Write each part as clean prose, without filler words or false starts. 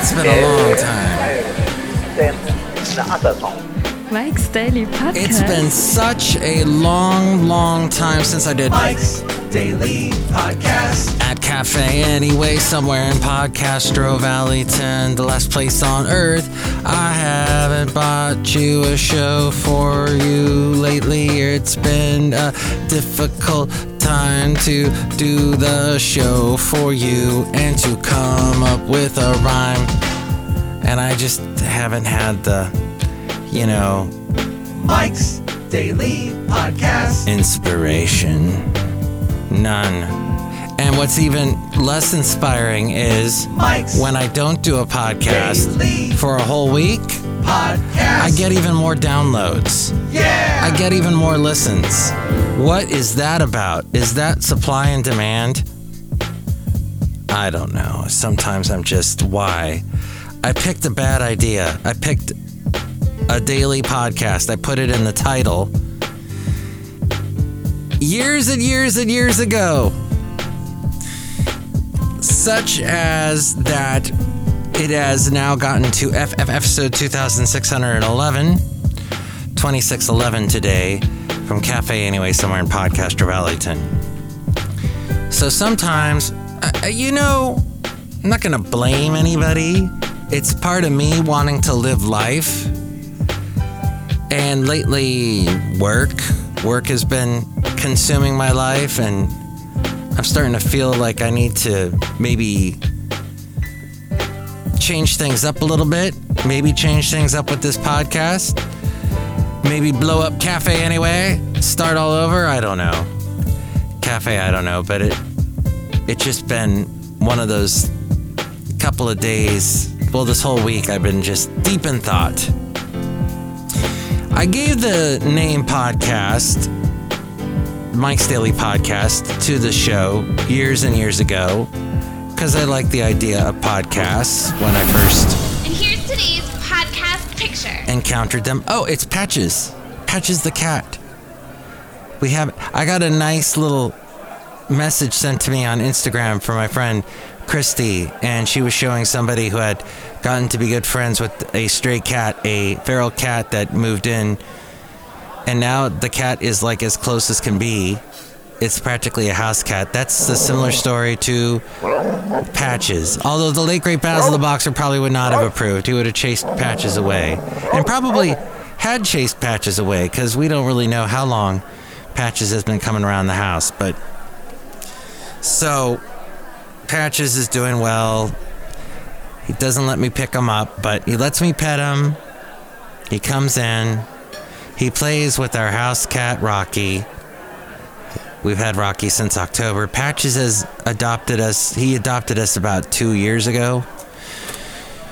It's been a long time. Mike's Daily Podcast. It's been such a long time since I did Mike's Daily Podcast. At Café Anyway, somewhere in Podcastro Valley 10, the last place on earth. I haven't bought you a show for you lately. It's been a difficult time to do the show for you and to come up with a rhyme. And I just haven't had the, you know, Mike's Daily Podcast inspiration. None. And what's even less inspiring is Mike's when I don't do a podcast for a whole week, I get even more downloads. Yeah! I get even more listens. What is that about? Is that supply and demand? I don't know. Sometimes I'm just, why? I picked a bad idea. I picked a daily podcast. I put it in the title years and years and years ago. Such as that it has now gotten to FF episode 2611, 2611 today from Cafe Anyway, somewhere in Podcastro Valleyton. So sometimes, you know, I'm not going to blame anybody. It's part of me wanting to live life. And lately, work has been consuming my life, and I'm starting to feel like I need to maybe change things up a little bit. Maybe change things up with this podcast. Maybe blow up Cafe Anyway. Start all over. I don't know. Cafe, I don't know. But it's just been one of those couple of days. Well, this whole week I've been just deep in thought. I gave the name podcast Mike's Daily Podcast to the show years and years ago because I like the idea of podcasts when I first and here's today's podcast picture encountered them. Oh, it's Patches the cat. I got a nice little message sent to me on Instagram from my friend Christy, and she was showing somebody who had gotten to be good friends with a stray cat, a feral cat that moved in. And now the cat is like as close as can be. It's practically a house cat. That's a similar story to Patches. Although the late, great Basil the Boxer probably would not have approved. He would have chased Patches away. And probably had chased Patches away, because we don't really know how long Patches has been coming around the house. But so Patches is doing well. He doesn't let me pick him up, but he lets me pet him. He comes in. He plays with our house cat, Rocky. We've had Rocky since October. Patches has adopted us. He adopted us about 2 years ago.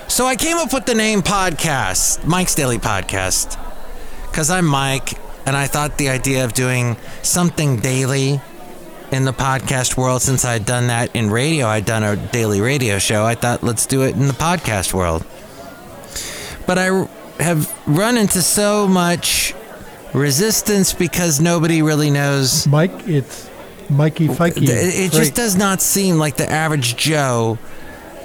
So I came up with the name podcast, Mike's Daily Podcast, because I'm Mike, and I thought the idea of doing something daily in the podcast world, since I'd done that in radio, I'd done a daily radio show, I thought let's do it in the podcast world. But I have run into so much resistance because nobody really knows. Mike, it's Mikey Fikey. It just does not seem like the average Joe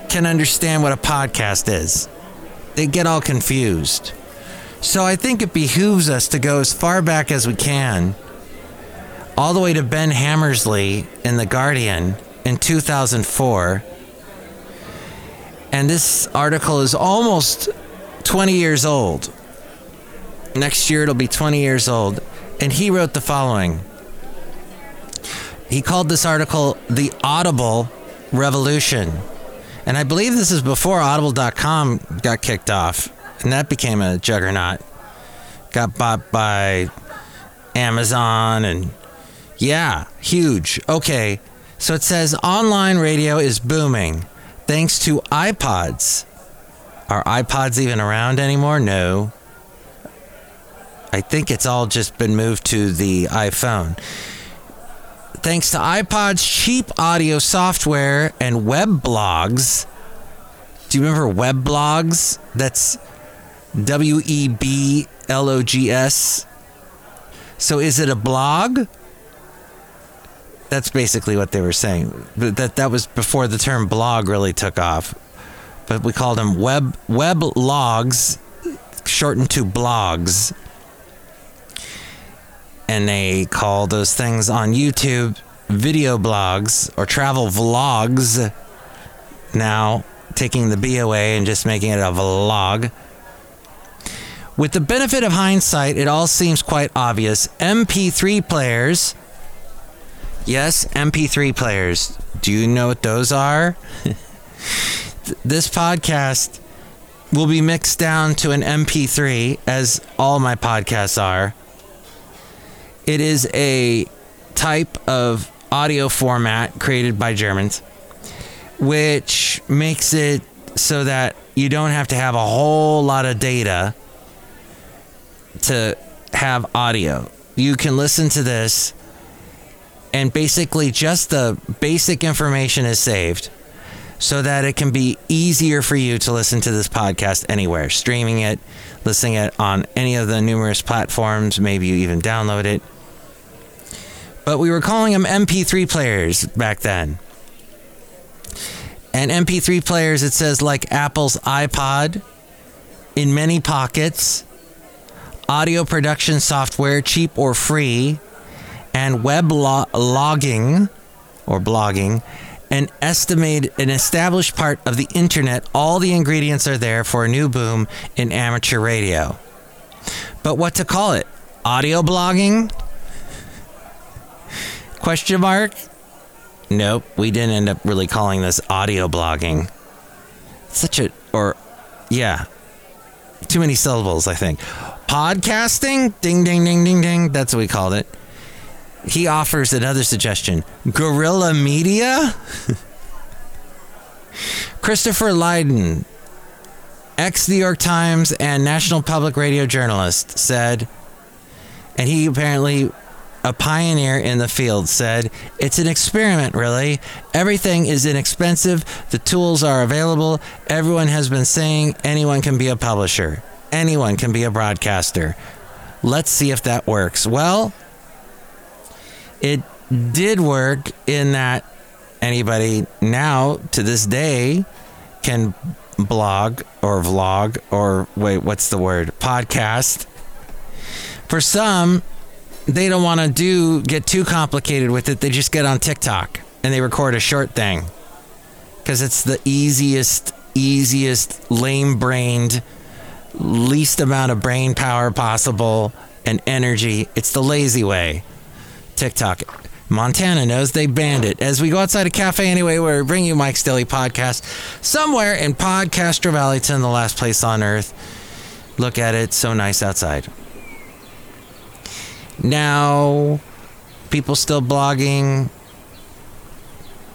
can understand what a podcast is. They get all confused. So I think it behooves us to go as far back as we can, all the way to Ben Hammersley in The Guardian in 2004. And this article is almost 20 years old. Next year it'll be 20 years old. And he wrote the following. He called this article the Audible Revolution. And I believe this is before Audible.com got kicked off. And that became a juggernaut. Got bought by Amazon and yeah, huge. Okay, so it says online radio is booming thanks to iPods. Are iPods even around anymore? No. I think it's all just been moved to the iPhone. Thanks to iPods, cheap audio software, and web blogs. Do you remember web blogs? That's W-E-B-L-O-G-S. So is it a blog? That's basically what they were saying. That was before the term blog really took off. but we called them web logs, shortened to blogs. And they call those things on YouTube video blogs or travel vlogs. Now taking the B away and just making it a vlog. With the benefit of hindsight, it all seems quite obvious. MP3 players. Yes, MP3 players. Do you know what those are? This podcast will be mixed down to an MP3, as all my podcasts are. It is a type of audio format created by Germans, which makes it so that you don't have to have a whole lot of data to have audio. You can listen to this, and basically just the basic information is saved so that it can be easier for you to listen to this podcast anywhere, streaming it, listening it on any of the numerous platforms. Maybe you even download it. But we were calling them MP3 players back then. And MP3 players, it says, like Apple's iPod, in many pockets, audio production software, cheap or free, and web logging or blogging, an established part of the internet. All the ingredients are there for a new boom in amateur radio. But what to call it? Audio blogging? Question mark? Nope, we didn't end up really calling this audio blogging. Too many syllables, I think. Podcasting? Ding, ding, ding, ding, ding. That's what we called it. He offers another suggestion. Guerrilla media? Christopher Lydon, ex-New York Times and National Public Radio journalist, said, and he apparently a pioneer in the field, said, "It's an experiment, really. Everything is inexpensive. The tools are available. Everyone has been saying anyone can be a publisher. Anyone can be a broadcaster. Let's see if that works." Well, it did work in that anybody now to this day can blog or vlog or podcast. For some, they don't want to get too complicated with it. They just get on TikTok and they record a short thing because it's the easiest, lame-brained, least amount of brain power possible and energy. It's the lazy way. TikTok. Montana knows they banned it. As we go outside of Café Anyway, where we bring you Mike's Daily Podcast, somewhere in Podcastro Valley, it's in the last place on earth. Look at it. So nice outside. Now, people still blogging.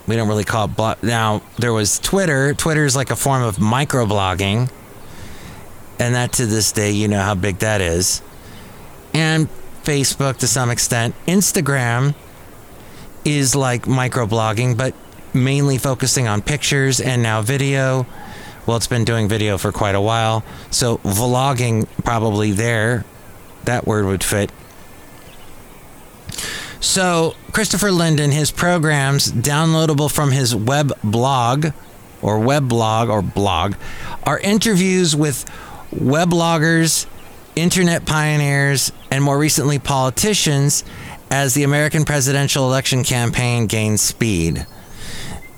We don't really call it blog. Now, there was Twitter. Twitter's like a form of microblogging. And that, to this day, you know how big that is. And Facebook to some extent. Instagram is like microblogging, but mainly focusing on pictures and now video. Well, it's been doing video for quite a while. So vlogging probably there. That word would fit. So Christopher Lydon, his programs downloadable from his web blog are interviews with webloggers, internet pioneers, and more recently politicians as the American presidential election campaign gained speed.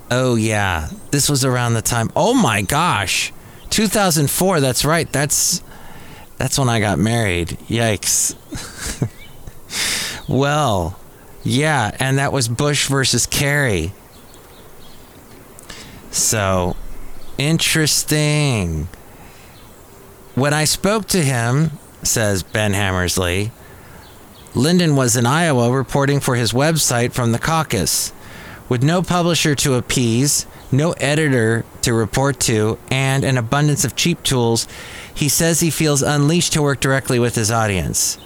Oh yeah, this was around the time, 2004, that's right, that's when I got married. Yikes. Well, yeah, and that was Bush versus Kerry. So, interesting. When I spoke to him, says Ben Hammersley, Lydon was in Iowa reporting for his website from the caucus. With no publisher to appease, no editor to report to, and an abundance of cheap tools, he says he feels unleashed to work directly with his audience.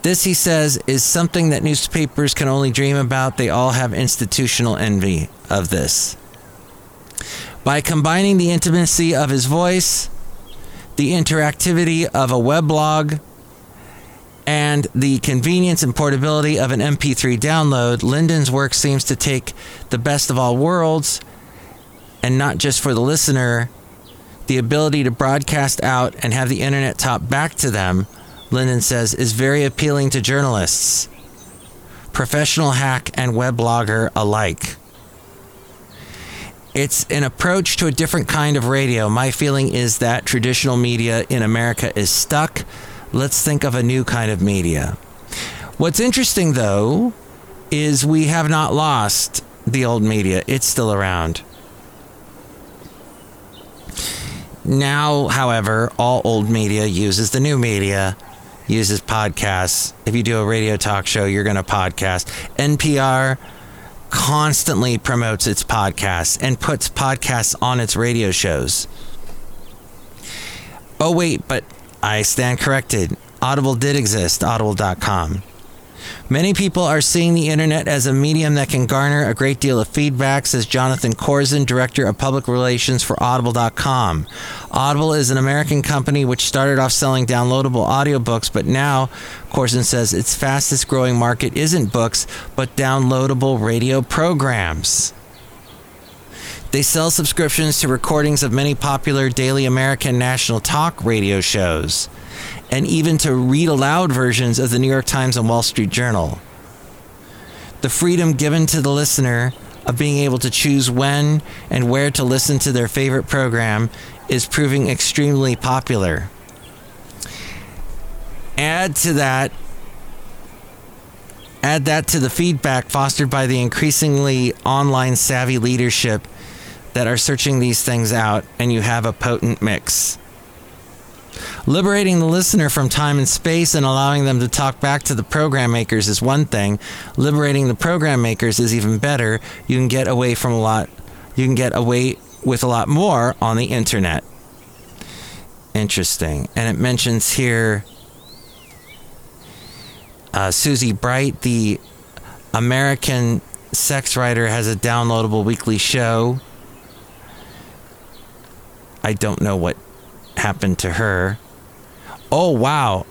This, he says, is something that newspapers can only dream about. They all have institutional envy of this. By combining the intimacy of his voice, the interactivity of a weblog, and the convenience and portability of an MP3 download, Lydon's work seems to take the best of all worlds and not just for the listener, the ability to broadcast out and have the internet top back to them, Lydon says, is very appealing to journalists, professional hack and weblogger alike. It's an approach to a different kind of radio. My feeling is that traditional media in America is stuck. Let's think of a new kind of media. What's interesting, though, is we have not lost the old media. It's still around. Now, however, all old media uses the new media, uses podcasts. If you do a radio talk show, you're going to podcast. NPR constantly promotes its podcasts and puts podcasts on its radio shows. Oh, wait, but I stand corrected. Audible did exist, audible.com. Many people are seeing the internet as a medium that can garner a great deal of feedback, says Jonathan Korzen, director of public relations for Audible.com. Audible is an American company which started off selling downloadable audiobooks, but now, Korzen says, its fastest growing market isn't books, but downloadable radio programs. They sell subscriptions to recordings of many popular daily American national talk radio shows, and even to read-aloud versions of the New York Times and Wall Street Journal. The freedom given to the listener of being able to choose when and where to listen to their favorite program is proving extremely popular. Add that to the feedback fostered by the increasingly online savvy leadership that are searching these things out, and you have a potent mix. Liberating the listener from time and space and allowing them to talk back to the program makers is one thing. Liberating the program makers is even better. You can get away from a lot. You can get away with a lot more on the internet. Interesting. And it mentions here Susie Bright, the American sex writer, has a downloadable weekly show. I don't know what happened to her. Oh, wow.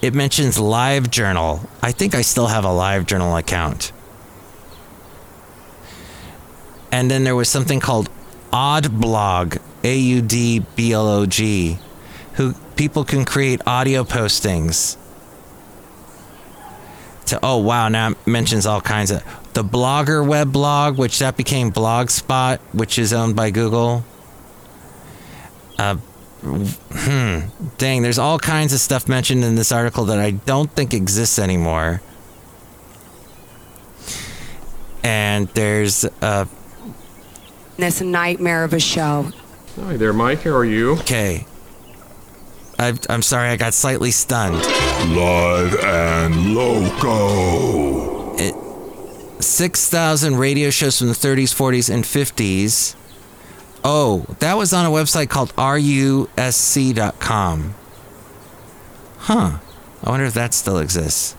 It mentions LiveJournal. I think I still have a LiveJournal account. And then there was something called Oddblog, A-U-D-B-L-O-G, who people can create audio postings to. Oh, wow. Now it mentions all kinds of the Blogger weblog, which that became Blogspot, which is owned by Google. Dang, there's all kinds of stuff mentioned in this article that I don't think exists anymore. And there's That's a nightmare of a show. Hi there, Mike. How are you? Okay. I'm sorry, I got slightly stunned. Live and loco. 6,000 radio shows from the 30s, 40s, and 50s. Oh, that was on a website called rusc.com. Huh. I wonder if that still exists.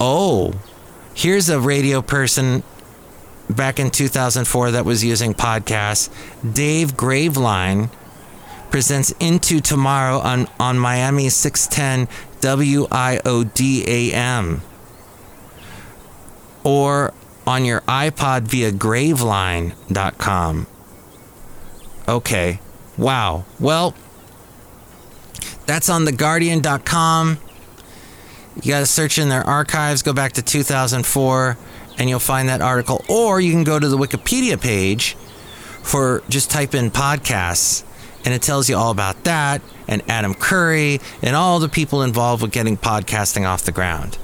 Oh, here's a radio person back in 2004 that was using podcasts. Dave Graveline presents Into Tomorrow on Miami's 610 WIOD-AM. Or on your iPod via graveline.com. Okay. Wow. Well, that's on theguardian.com. You got to search in their archives, go back to 2004, and you'll find that article. Or you can go to the Wikipedia page for just type in podcasts, and it tells you all about that and Adam Curry and all the people involved with getting podcasting off the ground.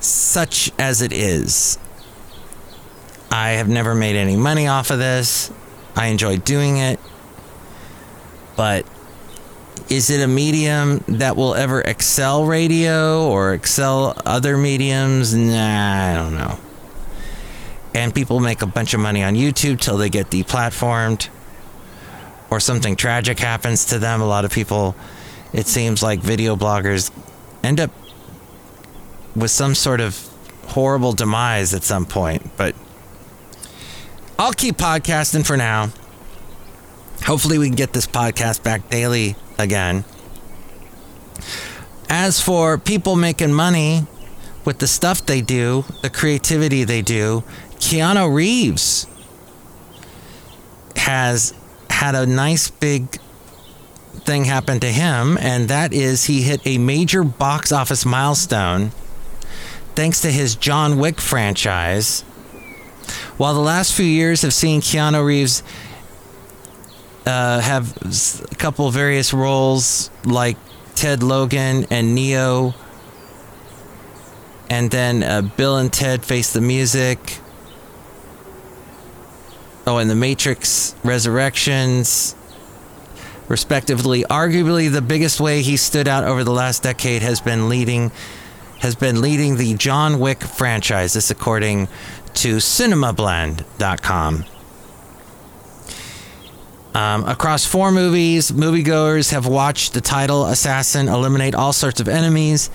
Such as it is, I have never made any money off of this. I enjoy doing it. But is it a medium that will ever excel radio or excel other mediums? Nah, I don't know. And people make a bunch of money on YouTube till they get deplatformed or something tragic happens to them. A lot of people, it seems like video bloggers end up with some sort of horrible demise at some point, but I'll keep podcasting for now. Hopefully we can get this podcast back daily again. As for people making money with the stuff they do, the creativity they do, Keanu Reeves has had a nice big thing happen to him, and that is he hit a major box office milestone thanks to his John Wick franchise. While the last few years have seen Keanu Reeves have a couple of various roles like Ted Logan and Neo, and then Bill and Ted Face the Music, and The Matrix Resurrections, respectively. Arguably, the biggest way he stood out over the last decade has been leading the John Wick franchise. This, according to CinemaBlend.com. Across four movies, moviegoers have watched the title assassin eliminate all sorts of enemies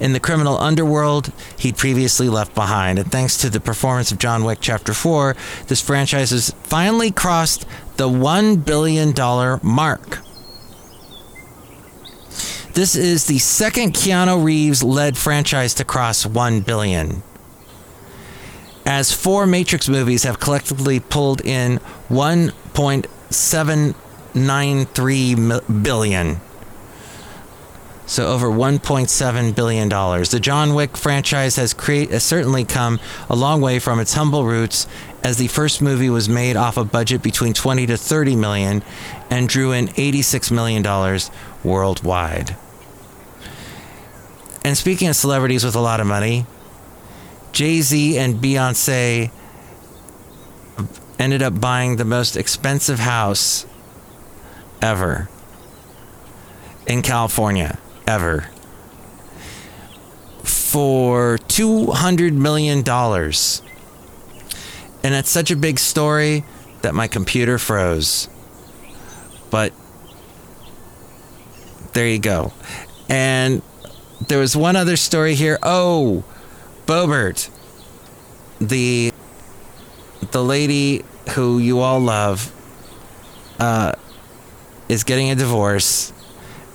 in the criminal underworld he'd previously left behind. And thanks to the performance of John Wick Chapter 4, this franchise has finally crossed the $1 billion mark. This is the second Keanu Reeves-led franchise to cross $1 billion, as four Matrix movies have collectively pulled in $1.793 billion. So over $1.7 billion. The John Wick franchise has certainly come a long way from its humble roots, as the first movie was made off a budget between $20 to $30 million and drew in $86 million worldwide. And speaking of celebrities with a lot of money, Jay-Z and Beyonce ended up buying the most expensive house ever in California, ever, for $200 million. And it's such a big story that my computer froze. But there you go. And there was one other story here. Oh, Bobert, the lady who you all love, is getting a divorce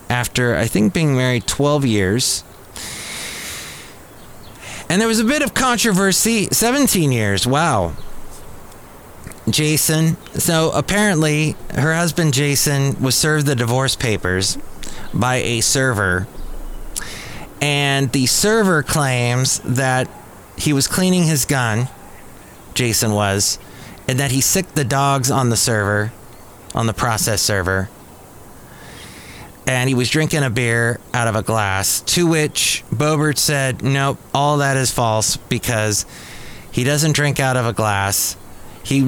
after, I think, being married 12 years. And there was a bit of controversy. 17 years. Wow. Jason. So apparently her husband, Jason, was served the divorce papers by a server. And the server claims that he was cleaning his gun, Jason was, and that he sicked the dogs on the server, on the process server. And he was drinking a beer out of a glass, to which Bobert said, nope, all that is false, because he doesn't drink out of a glass. He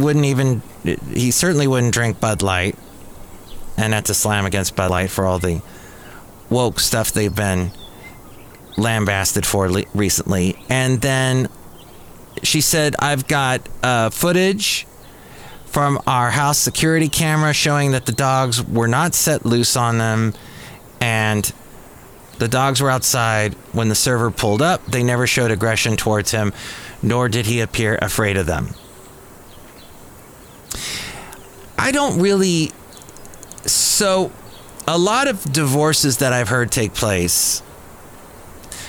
certainly wouldn't drink Bud Light. And that's a slam against Bud Light for all the woke stuff they've been lambasted for recently. And then she said, I've got footage from our house security camera showing that the dogs were not set loose on them, and the dogs were outside when the server pulled up. They never showed aggression towards him, nor did he appear afraid of them. I don't really... So, a lot of divorces that I've heard take place,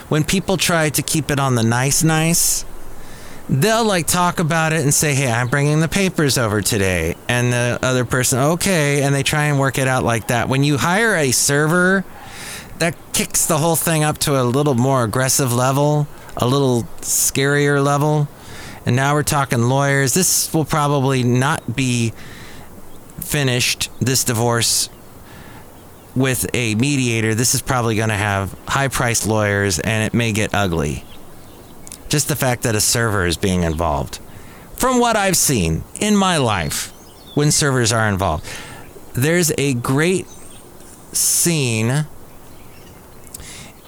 when people try to keep it on the nice, they'll like talk about it and say, hey, I'm bringing the papers over today. And the other person, okay. And they try and work it out like that. When you hire a server, that kicks the whole thing up to a little more aggressive level, a little scarier level. And now we're talking lawyers. This will probably not be finished, this divorce, with a mediator. This is probably going to have high-priced lawyers, and it may get ugly. Just the fact that a server is being involved. From what I've seen in my life, when servers are involved, there's a great scene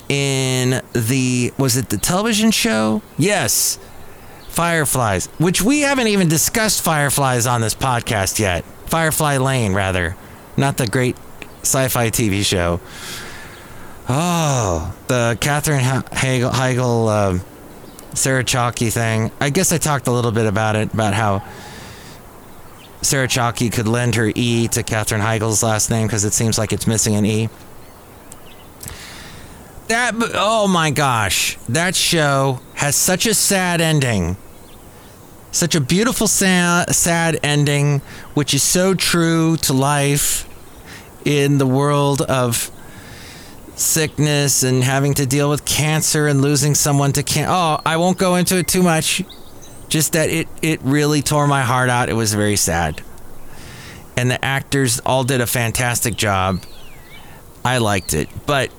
in the television show? Yes, Fireflies, which we haven't even discussed Fireflies on this podcast yet. Firefly Lane, rather, not the great sci-fi TV show. Oh, the Katherine Heigl, Sarah Chalke thing. I guess I talked a little bit about it, about how Sarah Chalke could lend her E to Katherine Heigl's last name because it seems like it's missing an E. That, oh my gosh, that show has such a sad ending Such a beautiful, sad ending, which is so true to life in the world of sickness and having to deal with cancer and losing someone to cancer. Oh, I won't go into it too much. Just that it really tore my heart out. It was very sad. And the actors all did a fantastic job. I liked it. But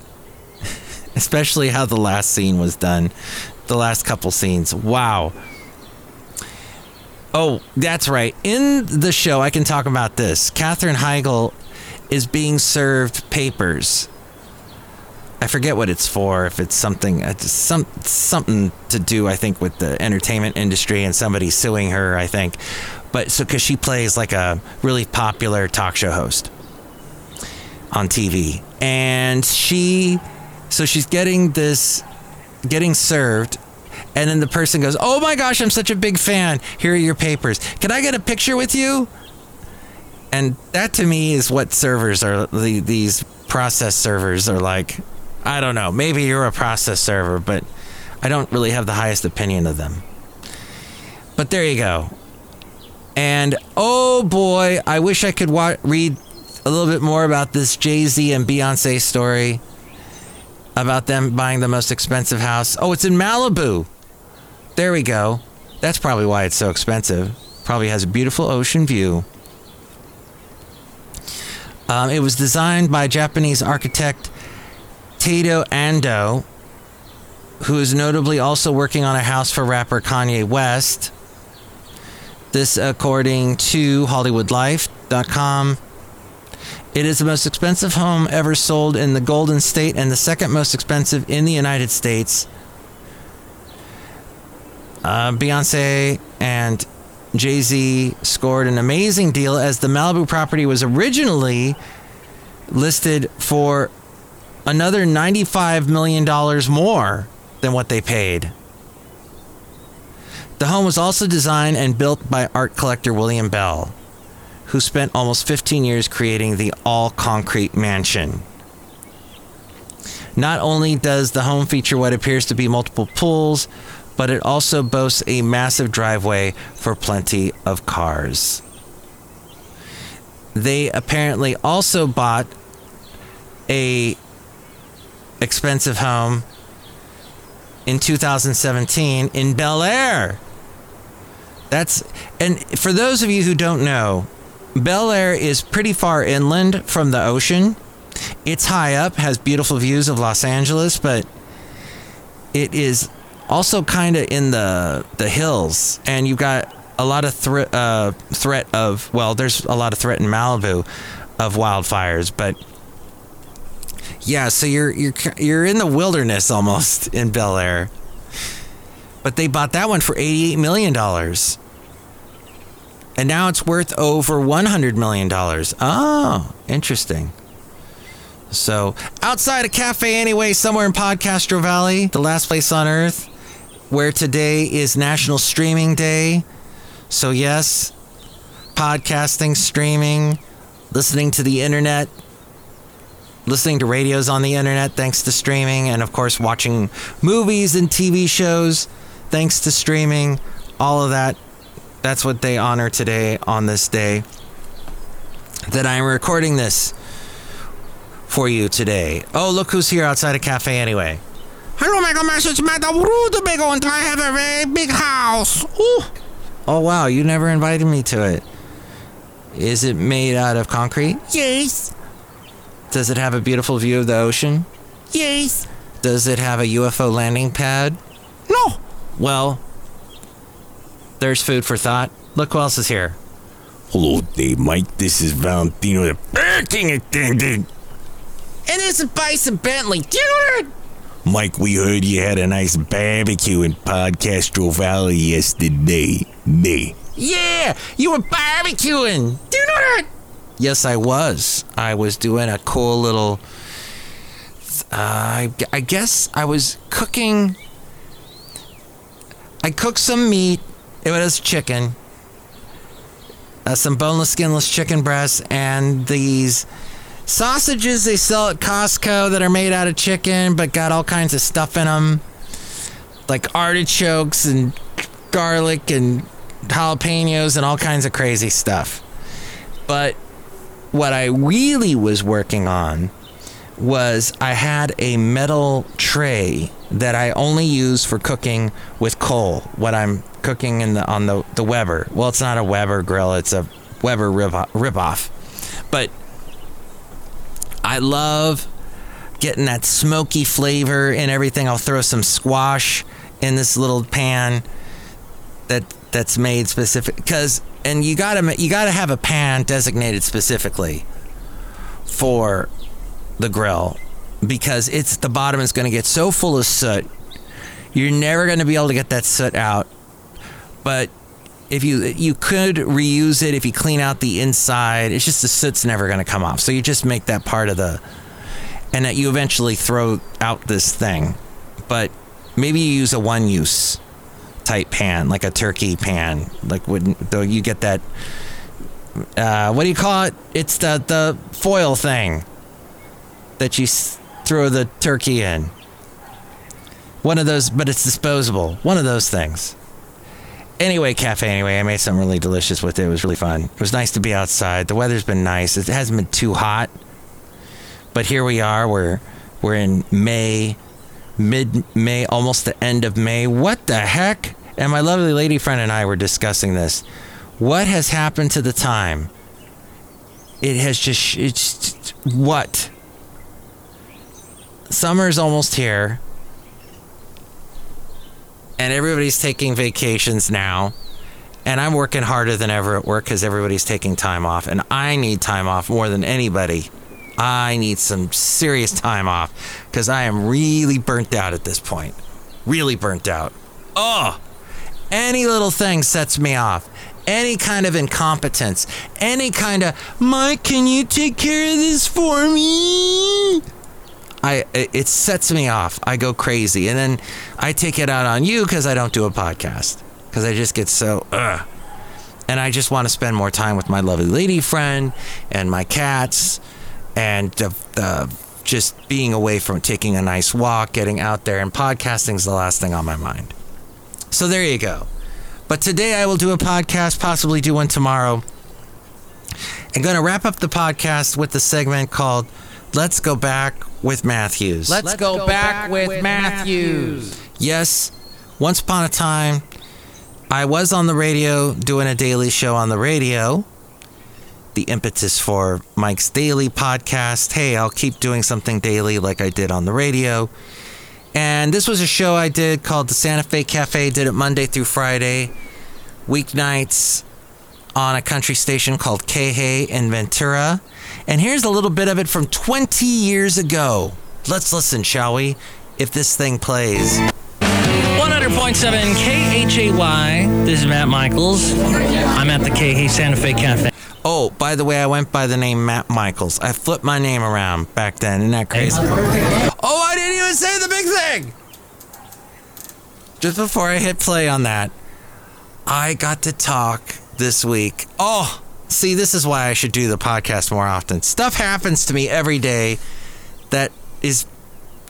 especially how the last scene was done. The last couple scenes. Wow. Oh, that's right. In the show, I can talk about this. Katherine Heigl is being served papers. I forget what it's for. If it's something to do, I think, with the entertainment industry and somebody suing her, I think. But so, because she plays like a really popular talk show host on TV, and she's getting served, and then the person goes, "Oh my gosh, I'm such a big fan. Here are your papers. Can I get a picture with you?" And that to me is what servers are. These process servers are like. I don't know. Maybe you're a process server, but I don't really have the highest opinion of them. But there you go. And oh boy, I wish I could read a little bit more about this Jay-Z and Beyonce story about them buying the most expensive house. Oh, it's in Malibu. There we go. That's probably why it's so expensive. Probably has a beautiful ocean view. It was designed by Japanese architect Tadao Ando, who is notably also working on a house for rapper Kanye West. This according to HollywoodLife.com. It is the most expensive home ever sold in the Golden State and the second most expensive in the United States. Beyonce and Jay-Z scored an amazing deal, as the Malibu property was originally listed for another $95 million more than what they paid. The home was also designed and built by art collector William Bell, who spent almost 15 years creating the all-concrete mansion. Not only does the home feature what appears to be multiple pools, but it also boasts a massive driveway for plenty of cars. They apparently also bought a expensive home in 2017 in Bel Air. And for those of you who don't know, Bel Air is pretty far inland from the ocean. It's high up, has beautiful views of Los Angeles, but it is also kind of in the hills, and you've got a lot of threat of, well, there's a lot of threat in Malibu of wildfires, but yeah, so you're in the wilderness almost in Bel Air. But they bought that one for $88 million. And now it's worth over $100 million. Oh, interesting. So outside of Café Anyway, somewhere in Podcastro Valley, the last place on earth, where today is National Streaming Day. So yes, podcasting, streaming, listening to the internet. Listening to radios on the internet, thanks to streaming. And, of course, watching movies and TV shows, thanks to streaming. All of that, that's what they honor today on this day that I'm recording this for you today. Oh, look who's here outside a cafe anyway. Hello, Michael Master. It's Madame Rootabega, and I have a very big house. Ooh. Oh, wow, you never invited me to it. Is it made out of concrete? Yes. Does it have a beautiful view of the ocean? Yes. Does it have a UFO landing pad? No. Well, there's food for thought. Look who else is here. Hello, Dave Mike. This is Valentino, the parking attendant. And this is Bison Bentley. Do you know that? Mike, we heard you had a nice barbecue in Podcastro Valley yesterday. Day. Yeah, you were barbecuing. Do you know that? Yes, I was. I was doing a cool little... I guess I was cooking... I cooked some meat. It was chicken. Some boneless, skinless chicken breasts. And these sausages they sell at Costco that are made out of chicken, but got all kinds of stuff in them. Like artichokes and garlic and jalapenos and all kinds of crazy stuff. But what I really was working on was I had a metal tray that I only use for cooking with coal when I'm cooking on the Weber. Well, it's not a Weber grill, it's a Weber ripoff. But I love getting that smoky flavor and everything. I'll throw some squash in this little pan that's made specific and you gotta have a pan designated specifically for the grill, because it's the bottom is going to get so full of soot, you're never going to be able to get that soot out. But if you could reuse it if you clean out the inside. It's just the soot's never going to come off, so you just make that part of the, and that you eventually throw out this thing. But maybe you use a one-use type pan, like a turkey pan, like wouldn't though you get that what do you call it? It's the foil thing that you throw the turkey in. One of those, but it's disposable. One of those things. Anyway, Café Anyway, I made something really delicious with it. It was really fun. It was nice to be outside. The weather's been nice. It hasn't been too hot. But here we are. We're in May, mid-May, almost the end of May. What the heck? And my lovely lady friend and I were discussing this. What has happened to the time? What? Summer's almost here, and everybody's taking vacations now, and I'm working harder than ever at work because everybody's taking time off, and I need time off more than anybody. I need some serious time off because I am really burnt out at this point. Really burnt out. Oh, any little thing sets me off. Any kind of incompetence. Any kind of, Mike, can you take care of this for me? It sets me off. I go crazy. And then I take it out on you because I don't do a podcast. Because I just get so, ugh. And I just want to spend more time with my lovely lady friend and my cats. And just being away from taking a nice walk, getting out there. And podcasting's the last thing on my mind. So there you go. But today I will do a podcast, possibly do one tomorrow. I'm going to wrap up the podcast with a segment called Let's Go Back with Matthews. Let's go back with Matthews. Yes, once upon a time, I was on the radio doing a daily show on the radio. The impetus for Mike's Daily Podcast. Hey, I'll keep doing something daily like I did on the radio. And this was a show I did called the Santa Fe Cafe. Did it Monday through Friday, weeknights on a country station called K-H-A-Y in Ventura. And here's a little bit of it from 20 years ago. Let's listen, shall we? If this thing plays. 100.7 K-H-A-Y. This is Matt Michaels. I'm at the K-H-A-Y Santa Fe Cafe. Oh, by the way, I went by the name Matt Michaels. I flipped my name around back then. Isn't that crazy? Oh, I didn't even say the big thing! Just before I hit play on that, I got to talk this week. Oh! See, this is why I should do the podcast more often. Stuff happens to me every day that is,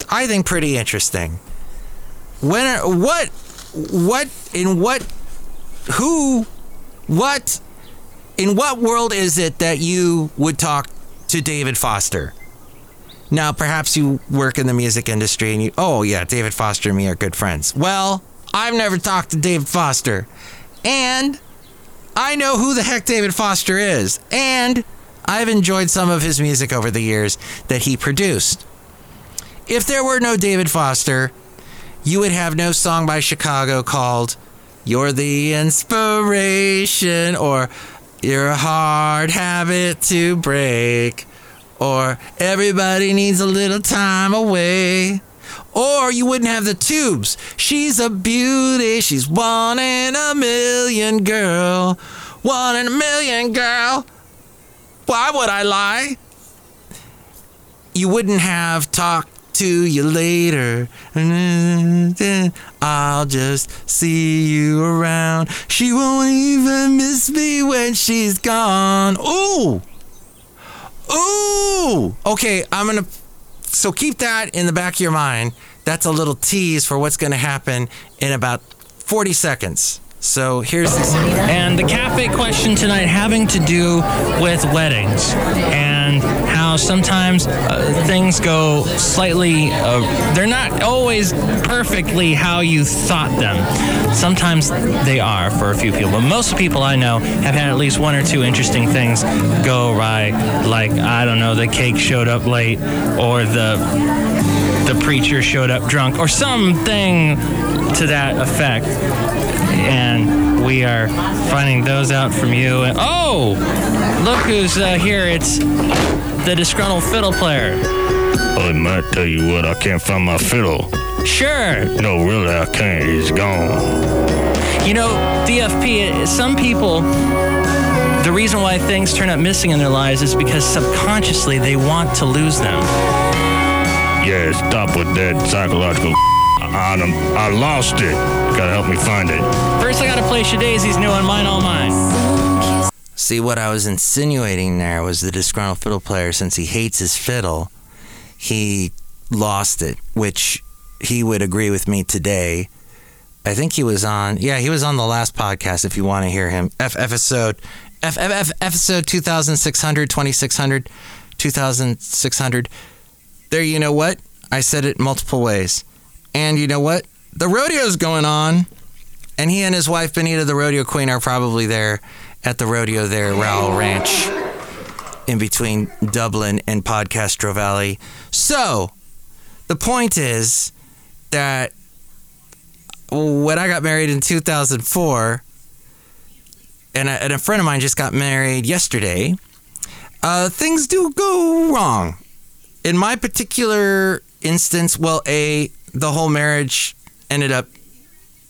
I think, pretty interesting. In what world is it that you would talk to David Foster? Now, perhaps you work in the music industry and David Foster and me are good friends. Well, I've never talked to David Foster. And I know who the heck David Foster is, and I've enjoyed some of his music over the years that he produced. If there were no David Foster, you would have no song by Chicago called You're the Inspiration, or You're a Hard Habit to Break, or Everybody Needs a Little Time Away. Or you wouldn't have the Tubes. She's a beauty. She's one in a million girl. One in a million girl. Why would I lie? You wouldn't have Talk to You Later. I'll just see you around. She won't even miss me when she's gone. Ooh. Ooh. Okay, So keep that in the back of your mind. That's a little tease for what's going to happen in about 40 seconds. So here's this. And the cafe question tonight having to do with weddings and how sometimes things go slightly, they're not always perfectly how you thought them. Sometimes they are for a few people. But most people I know have had at least one or two interesting things go awry. Like, I don't know, the cake showed up late or the preacher showed up drunk or something to that effect. And we are finding those out from you. And oh, look who's here. It's the disgruntled fiddle player. Oh, Matt, tell you what, I can't find my fiddle. Sure. No, really, I can't. It's gone. You know, DFP, some people, the reason why things turn up missing in their lives is because subconsciously they want to lose them. Yeah, stop with that psychological. I lost it. Gotta help me find it. First, I gotta play Shadazy's new one, Mine All Mine. See, what I was insinuating there was the disgruntled fiddle player, since he hates his fiddle, he lost it, which he would agree with me today. I think he was on the last podcast, if you want to hear him. Episode 2600, 2600, 2600. There, you know what? I said it multiple ways. And you know what? The rodeo's going on. And he and his wife, Benita, the rodeo queen, are probably there at the rodeo there at Rowell Ranch in between Dublin and Podcastro Valley. So, the point is that when I got married in 2004, and a friend of mine just got married yesterday, things do go wrong. In my particular instance, the whole marriage ended up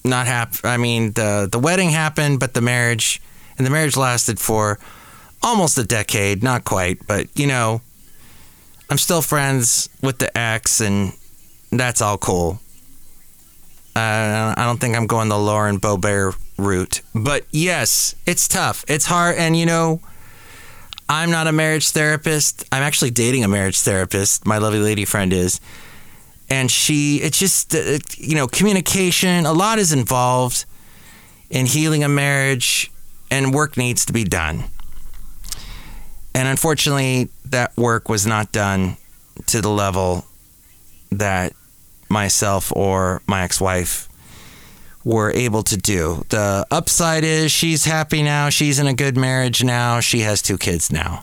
not happening. I mean, the wedding happened, but the marriage lasted for almost a decade. Not quite, but, you know, I'm still friends with the ex, and that's all cool. I don't think I'm going the Lauren Boebert route. But, yes, it's tough. It's hard, and, you know, I'm not a marriage therapist. I'm actually dating a marriage therapist. My lovely lady friend is. And communication, a lot is involved in healing a marriage, and work needs to be done. And unfortunately, that work was not done to the level that myself or my ex-wife were able to do. The upside is she's happy now. She's in a good marriage now. She has 2 kids now.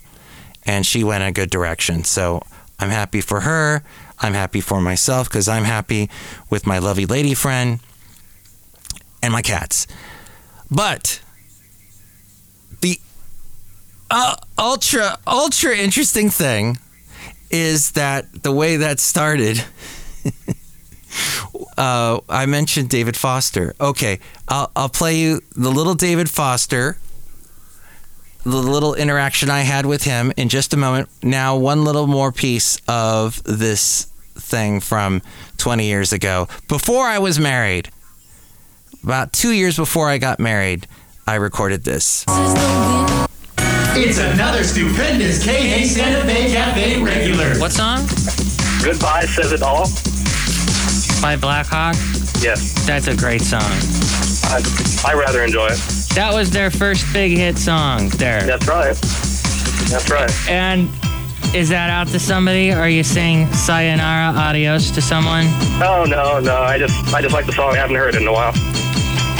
And she went in a good direction. So I'm happy for her. I'm happy for myself because I'm happy with my lovely lady friend and my cats. But the ultra interesting thing is that the way that started, I mentioned David Foster. Okay, I'll play you the little David Foster, the little interaction I had with him in just a moment. Now, one little more piece of this thing from 20 years ago. Before I was married, about 2 years before I got married, I recorded this. It's another stupendous K-H-A-Y Santa Fe Cafe regular. What's on? Goodbye Says It All by Blackhawk. Yes. That's a great song. I rather enjoy it. That was their first big hit song there. That's right. That's right. And is that out to somebody? Or are you saying sayonara, adios to someone? Oh, no. I just like the song. I haven't heard it in a while.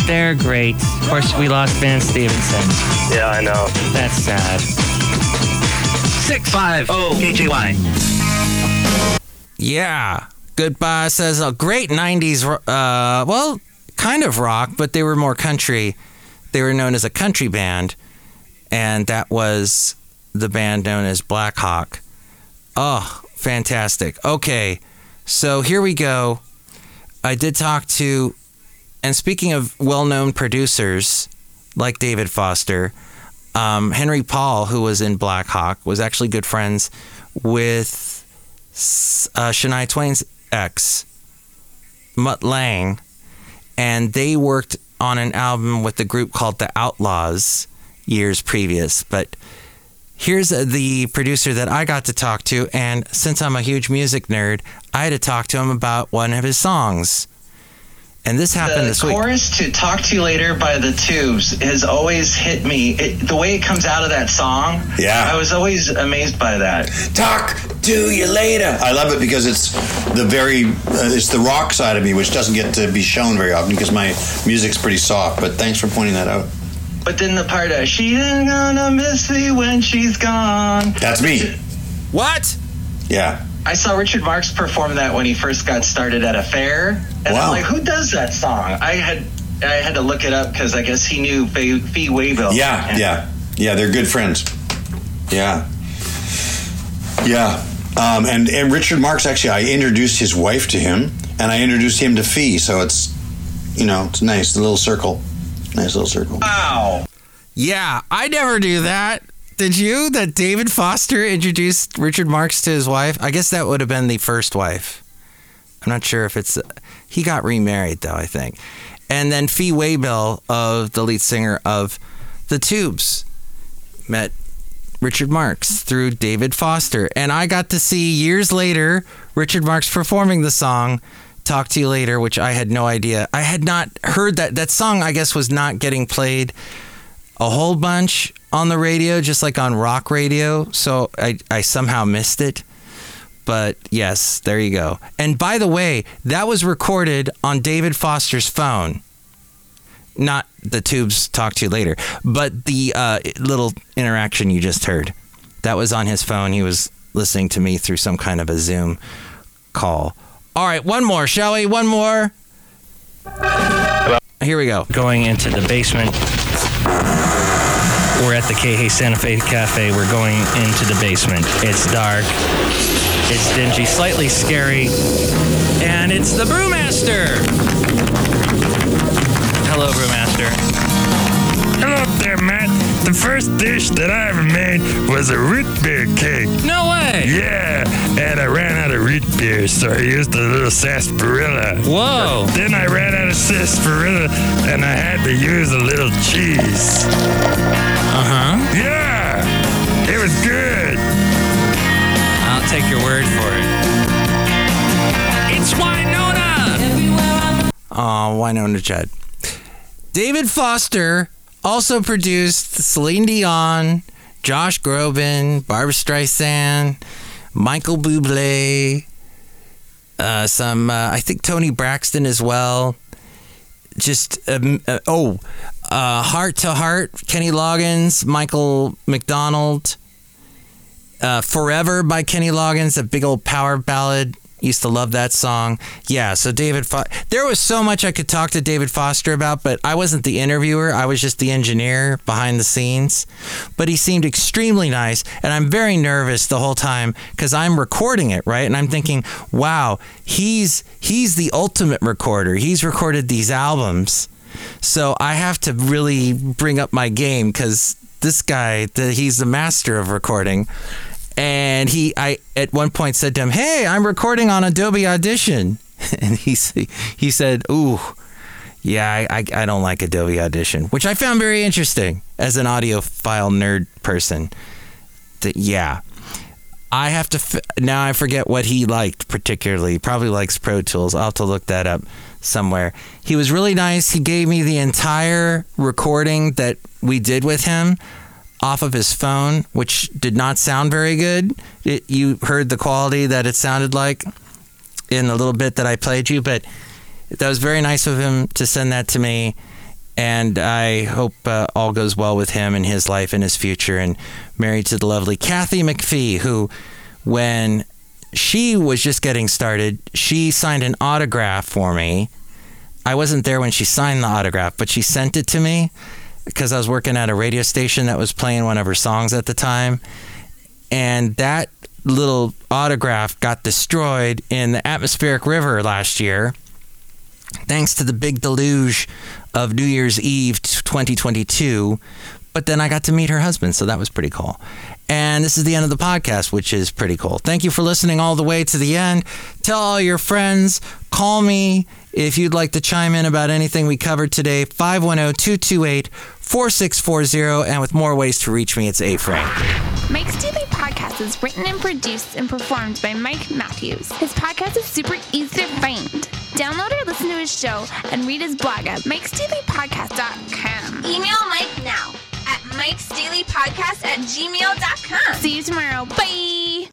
They're great. Of course, we lost Van Stevenson. Yeah, I know. That's sad. 650 KJY. Yeah. Goodbye Says a great 90s, kind of rock, but they were more country. They were known as a country band, and that was the band known as Blackhawk. Oh, fantastic. Okay, so here we go. I did talk to, and speaking of well-known producers like David Foster, Henry Paul, who was in Blackhawk, was actually good friends with Shania Twain's ex, Mutt Lange, and they worked on an album with a group called The Outlaws years previous. But here's the producer that I got to talk to, and since I'm a huge music nerd, I had to talk to him about one of his songs. And this happened this week. The chorus to Talk to You Later by The Tubes has always hit me. The way it comes out of that song, yeah, I was always amazed by that. Talk to you later. I love it because it's the very, it's the rock side of me, which doesn't get to be shown very often because my music's pretty soft, but thanks for pointing that out. But then the part of, she ain't gonna miss me when she's gone. That's me. What? Yeah. I saw Richard Marx perform that when he first got started at a fair. And wow. I'm like, who does that song? I had to look it up because I guess he knew Fee Waybill. Yeah, yeah. Yeah, they're good friends. Yeah. Yeah. And Richard Marx, actually, I introduced his wife to him, and I introduced him to Fee. So it's, you know, it's nice. The little circle. Nice little circle. Wow. Yeah, I never knew that. Did you? That David Foster introduced Richard Marx to his wife? I guess that would have been the first wife. I'm not sure if it's... He got remarried, though, I think. And then Fee Waybill, the lead singer of The Tubes, met Richard Marx through David Foster. And I got to see, years later, Richard Marx performing the song Talk to You Later, which I had no idea. I had not heard that. That song, I guess, was not getting played a whole bunch on the radio, just like on rock radio. So I somehow missed it. But yes, there you go. And by the way, that was recorded on David Foster's phone. Not The Tubes Talk to You Later, but the little interaction you just heard. That was on his phone. He was listening to me through some kind of a Zoom call. All right, one more, shall we? One more. Hello. Here we go. Going into the basement. We're at the K-H-A-Y Santa Fe Cafe. We're going into the basement. It's dark. It's dingy, slightly scary, and it's the brewmaster. Hello, brewmaster. Hello there, Matt. The first dish that I ever made was a root beer cake. No way. Yeah, and I ran out of root beer, so I used a little sarsaparilla. Whoa. Then I ran out of sarsaparilla, and I had to use a little cheese. Uh-huh. Yeah, it was good. I'll take your word for it. It's Winona! Aw, Winona Judd. David Foster also produced Celine Dion, Josh Groban, Barbra Streisand, Michael Bublé, I think Tony Braxton as well. Heart to Heart, Kenny Loggins, Michael McDonald. Forever by Kenny Loggins, a big old power ballad. Used to love that song. Yeah, so there was so much I could talk to David Foster about, but I wasn't the interviewer. I was just the engineer behind the scenes. But he seemed extremely nice, and I'm very nervous the whole time because I'm recording it, right? And I'm thinking, wow, he's the ultimate recorder. He's recorded these albums. So I have to really bring up my game because this guy, he's the master of recording. And I at one point said to him, hey, I'm recording on Adobe Audition. And he said, ooh, yeah, I don't like Adobe Audition, which I found very interesting as an audiophile nerd person. Yeah, I have to, now I forget what he liked particularly. Probably likes Pro Tools. I'll have to look that up somewhere. He was really nice. He gave me the entire recording that we did with him off of his phone, which did not sound very good. You heard the quality that it sounded like in the little bit that I played you, but that was very nice of him to send that to me, and I hope all goes well with him and his life and his future, and married to the lovely Kathy McPhee, who, when she was just getting started, she signed an autograph for me. I wasn't there when she signed the autograph, but she sent it to me, because I was working at a radio station that was playing one of her songs at the time. And that little autograph got destroyed in the atmospheric river last year, thanks to the big deluge of New Year's Eve 2022. But then I got to meet her husband, so that was pretty cool. And this is the end of the podcast, which is pretty cool. Thank you for listening all the way to the end. Tell all your friends. Call me if you'd like to chime in about anything we covered today. 510-228-4640. And with more ways to reach me, it's A Frank. Mike's Daily Podcast is written and produced and performed by Mike Matthews. His podcast is super easy to find. Download or listen to his show and read his blog at mikesdailypodcast.com. Email Mike now at mikesdailypodcast@gmail.com. See you tomorrow. Bye.